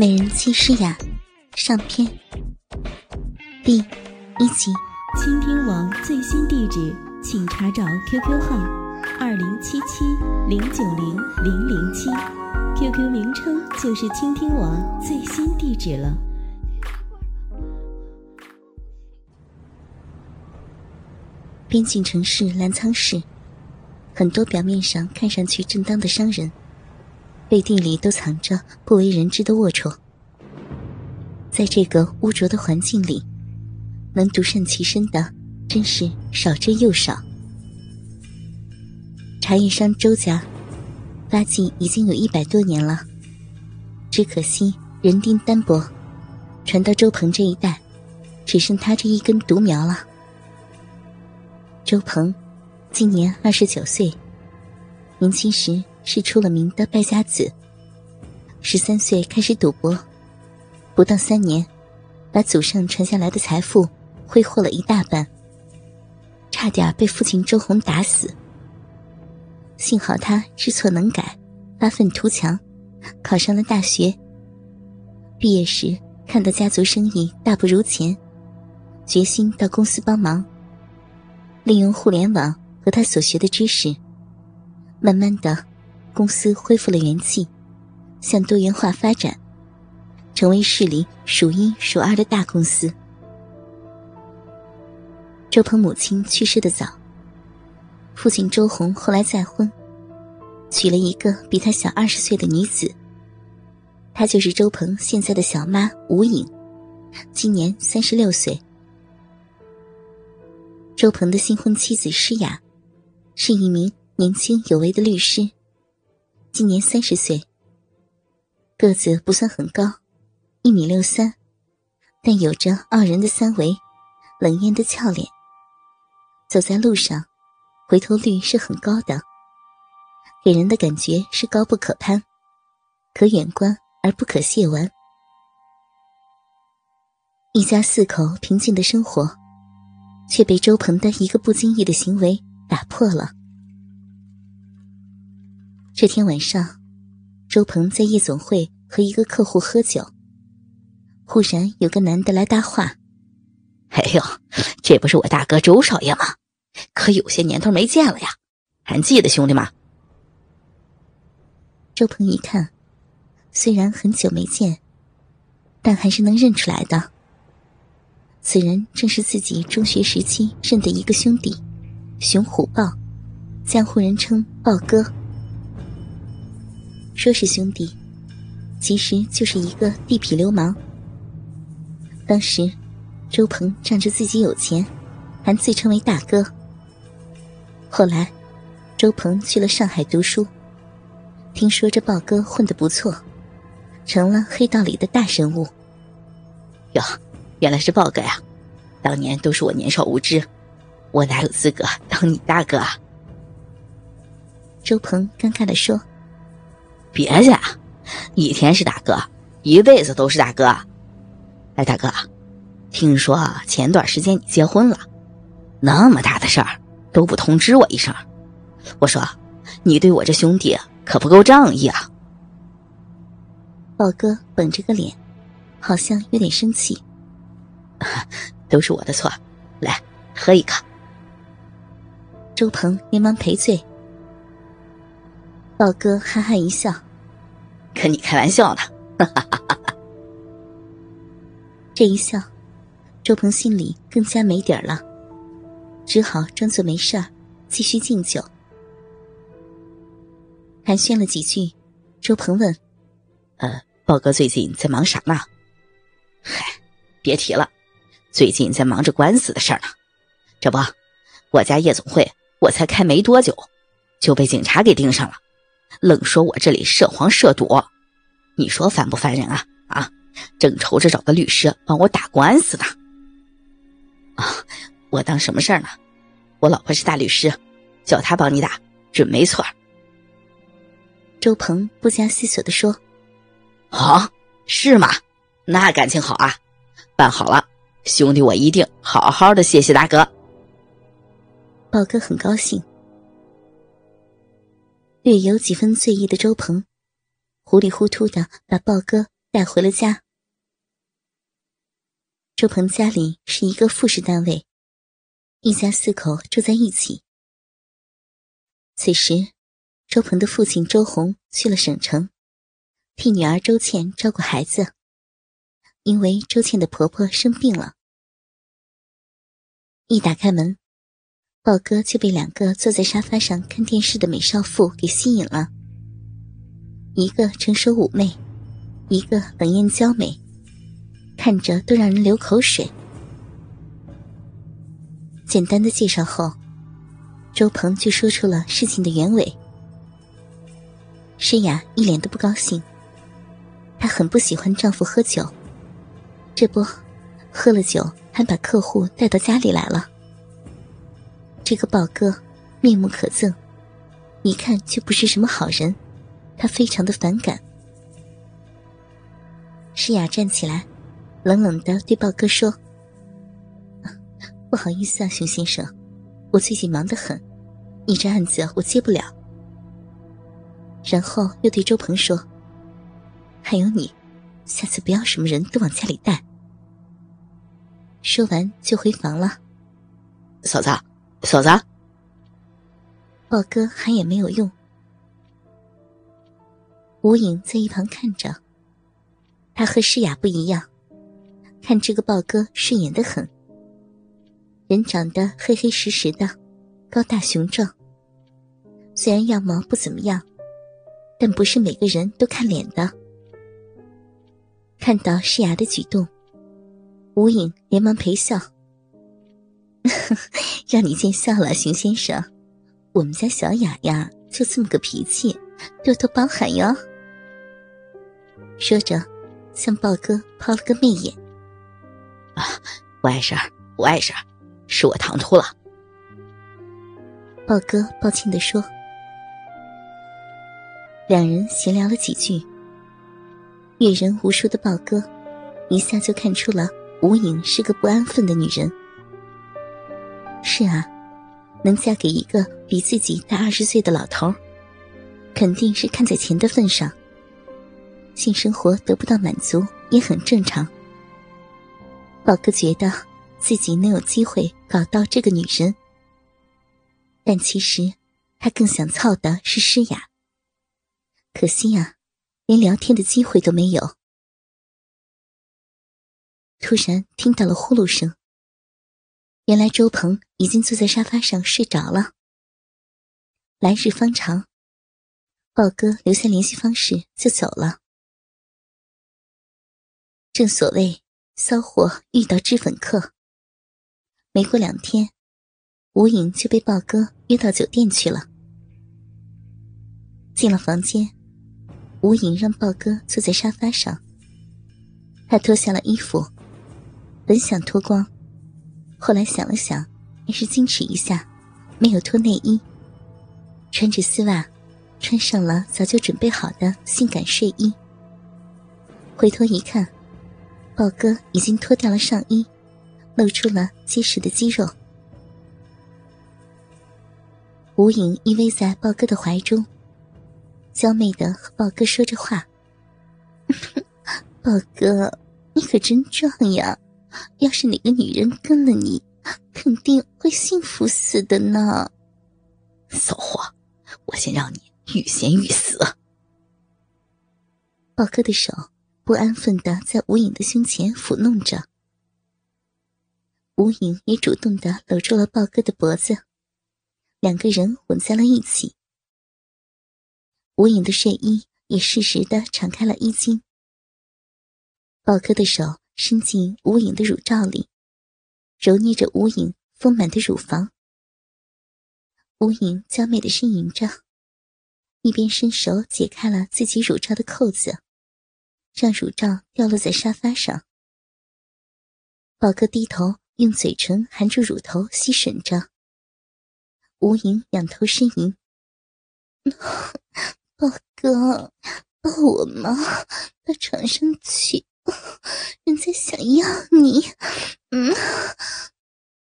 美人计诗雅上篇第一集。倾听网最新地址请查找 QQ 号2077090007， QQ 名称就是倾听网最新地址了。边境城市澜沧市，很多表面上看上去正当的商人，背地里都藏着不为人知的龌龊。在这个污浊的环境里，能独善其身的真是少之又少。茶叶商周家发迹已经有100多年了，只可惜人丁单薄，传到周鹏这一代，只剩他这一根独苗了。周鹏今年29岁，年轻时是出了名的败家子，13岁开始赌博，不到3年，把祖上传下来的财富挥霍了一大半，差点被父亲周红打死。幸好他知错能改，发愤图强，考上了大学。毕业时看到家族生意大不如前，决心到公司帮忙，利用互联网和他所学的知识，慢慢的公司恢复了元气，向多元化发展，成为市里数1数2的大公司。周鹏母亲去世的早，父亲周红后来再婚，娶了一个比他小20岁的女子，她就是周鹏现在的小妈吴颖，今年36岁。周鹏的新婚妻子施雅是一名年轻有为的律师，今年30岁，个子不算很高，1.63米，但有着傲人的三围，冷艳的俏脸。走在路上，回头率是很高的，给人的感觉是高不可攀，可远观而不可亵玩。一家4口平静的生活，却被周鹏的一个不经意的行为打破了。这天晚上，周鹏在夜总会和一个客户喝酒，忽然有个男的来搭话：“哎呦，这不是我大哥周少爷吗？可有些年头没见了呀，还记得兄弟吗？”周鹏一看，虽然很久没见，但还是能认出来的。此人正是自己中学时期认的一个兄弟，熊虎豹，江湖人称豹哥。说是兄弟，其实就是一个地痞流氓。当时周鹏仗着自己有钱，还自称为大哥。后来周鹏去了上海读书，听说这豹哥混得不错，成了黑道里的大人物。“哟，原来是豹哥呀，当年都是我年少无知，我哪有资格当你大哥啊？”周鹏尴尬地说：“别去啊，一天是大哥，一辈子都是大哥。哎，大哥，听说前段时间你结婚了，那么大的事儿都不通知我一声，我说你对我这兄弟可不够仗义啊。”豹哥绷着个脸，好像有点生气：“都是我的错，来喝一个。”周鹏连忙赔罪。豹哥哈哈一笑：“跟你开玩笑呢，哈哈哈哈。”这一笑，周鹏心里更加没底儿了，只好装作没事儿，继续敬酒。寒暄了几句，周鹏问：“豹哥最近在忙啥呢？”“嗨，别提了，最近在忙着官司的事儿呢。这不，我家夜总会我才开没多久，就被警察给盯上了，愣说我这里涉黄涉赌，你说烦不烦人啊？啊！”“正愁着找个律师帮我打官司呢。”“啊，我当什么事儿呢？我老婆是大律师，叫她帮你打，准没错。”周鹏不加思索地说。“哦，是吗？那感情好啊，办好了，兄弟我一定好好的谢谢大哥。”豹哥很高兴。略有几分醉意的周鹏糊里糊涂的把豹哥带回了家。周鹏家里是一个复式单位，一家四口住在一起。此时，周鹏的父亲周红去了省城，替女儿周倩照顾孩子，因为周倩的婆婆生病了。一打开门，豹哥就被两个坐在沙发上看电视的美少妇给吸引了，一个成熟妩媚，一个冷艳娇美，看着都让人流口水。简单的介绍后，周鹏就说出了事情的原委。诗雅一脸的不高兴，她很不喜欢丈夫喝酒，这不，喝了酒还把客户带到家里来了。这个豹哥面目可憎，一看就不是什么好人，他非常的反感。诗雅站起来，冷冷地对豹哥说：“不好意思啊，熊先生，我最近忙得很，你这案子我接不了。”然后又对周鹏说：“还有你，下次不要什么人都往家里带。”说完就回房了。嫂子。嫂子，豹哥喊也没有用。吴颖在一旁看着，他和诗雅不一样，看这个豹哥顺眼得很。人长得黑黑实实的，高大雄壮。虽然样貌不怎么样，但不是每个人都看脸的。看到诗雅的举动，吴颖连忙陪笑。让你见笑了，熊先生，我们家小雅呀就这么个脾气，多多包涵哟。说着向豹哥抛了个媚眼。啊，不碍事儿，不碍事儿，是我唐突了。豹哥抱歉地说。两人闲聊了几句，阅人无数的豹哥一下就看出了吴颖是个不安分的女人。是啊，能嫁给一个比自己大20岁的老头，肯定是看在钱的份上，性生活得不到满足也很正常。宝哥觉得自己能有机会搞到这个女人，但其实他更想操的是诗雅，可惜啊，连聊天的机会都没有。突然听到了呼噜声，原来周鹏已经坐在沙发上睡着了。来日方长，豹哥留下联系方式就走了。正所谓骚货遇到脂粉客，没过2天，吴颖就被豹哥约到酒店去了。进了房间，吴颖让豹哥坐在沙发上，他脱下了衣服，本想脱光，后来想了想，还是矜持一下，没有脱内衣，穿着丝袜，穿上了早就准备好的性感睡衣。回头一看，豹哥已经脱掉了上衣，露出了结实的肌肉。吴颖依偎在豹哥的怀中，娇媚地和豹哥说着话：“豹哥，你可真壮呀！要是哪个女人跟了你，肯定会幸福死的呢。”“骚货，我先让你欲仙欲死。”豹哥的手不安分地在吴颖的胸前抚弄着，吴颖也主动地搂住了豹哥的脖子，两个人吻在了一起。吴颖的睡衣也适时地敞开了衣襟，豹哥的手伸进吴颖的乳罩里，揉捏着吴颖丰满的乳房。吴颖娇媚的呻吟着，一边伸手解开了自己乳罩的扣子，让乳罩掉落在沙发上。宝哥低头用嘴唇含住乳头吸吮着，吴颖仰头呻吟：“宝哥，抱我嘛，到床上去。”人家想要你，